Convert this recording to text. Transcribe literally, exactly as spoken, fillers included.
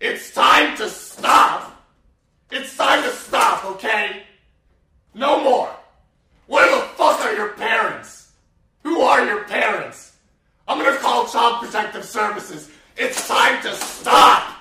It's time to stop. It's time to stop, okay? No more. Where the fuck are your parents? Who are your parents? I'm gonna call Child Protective Services. It's time to stop.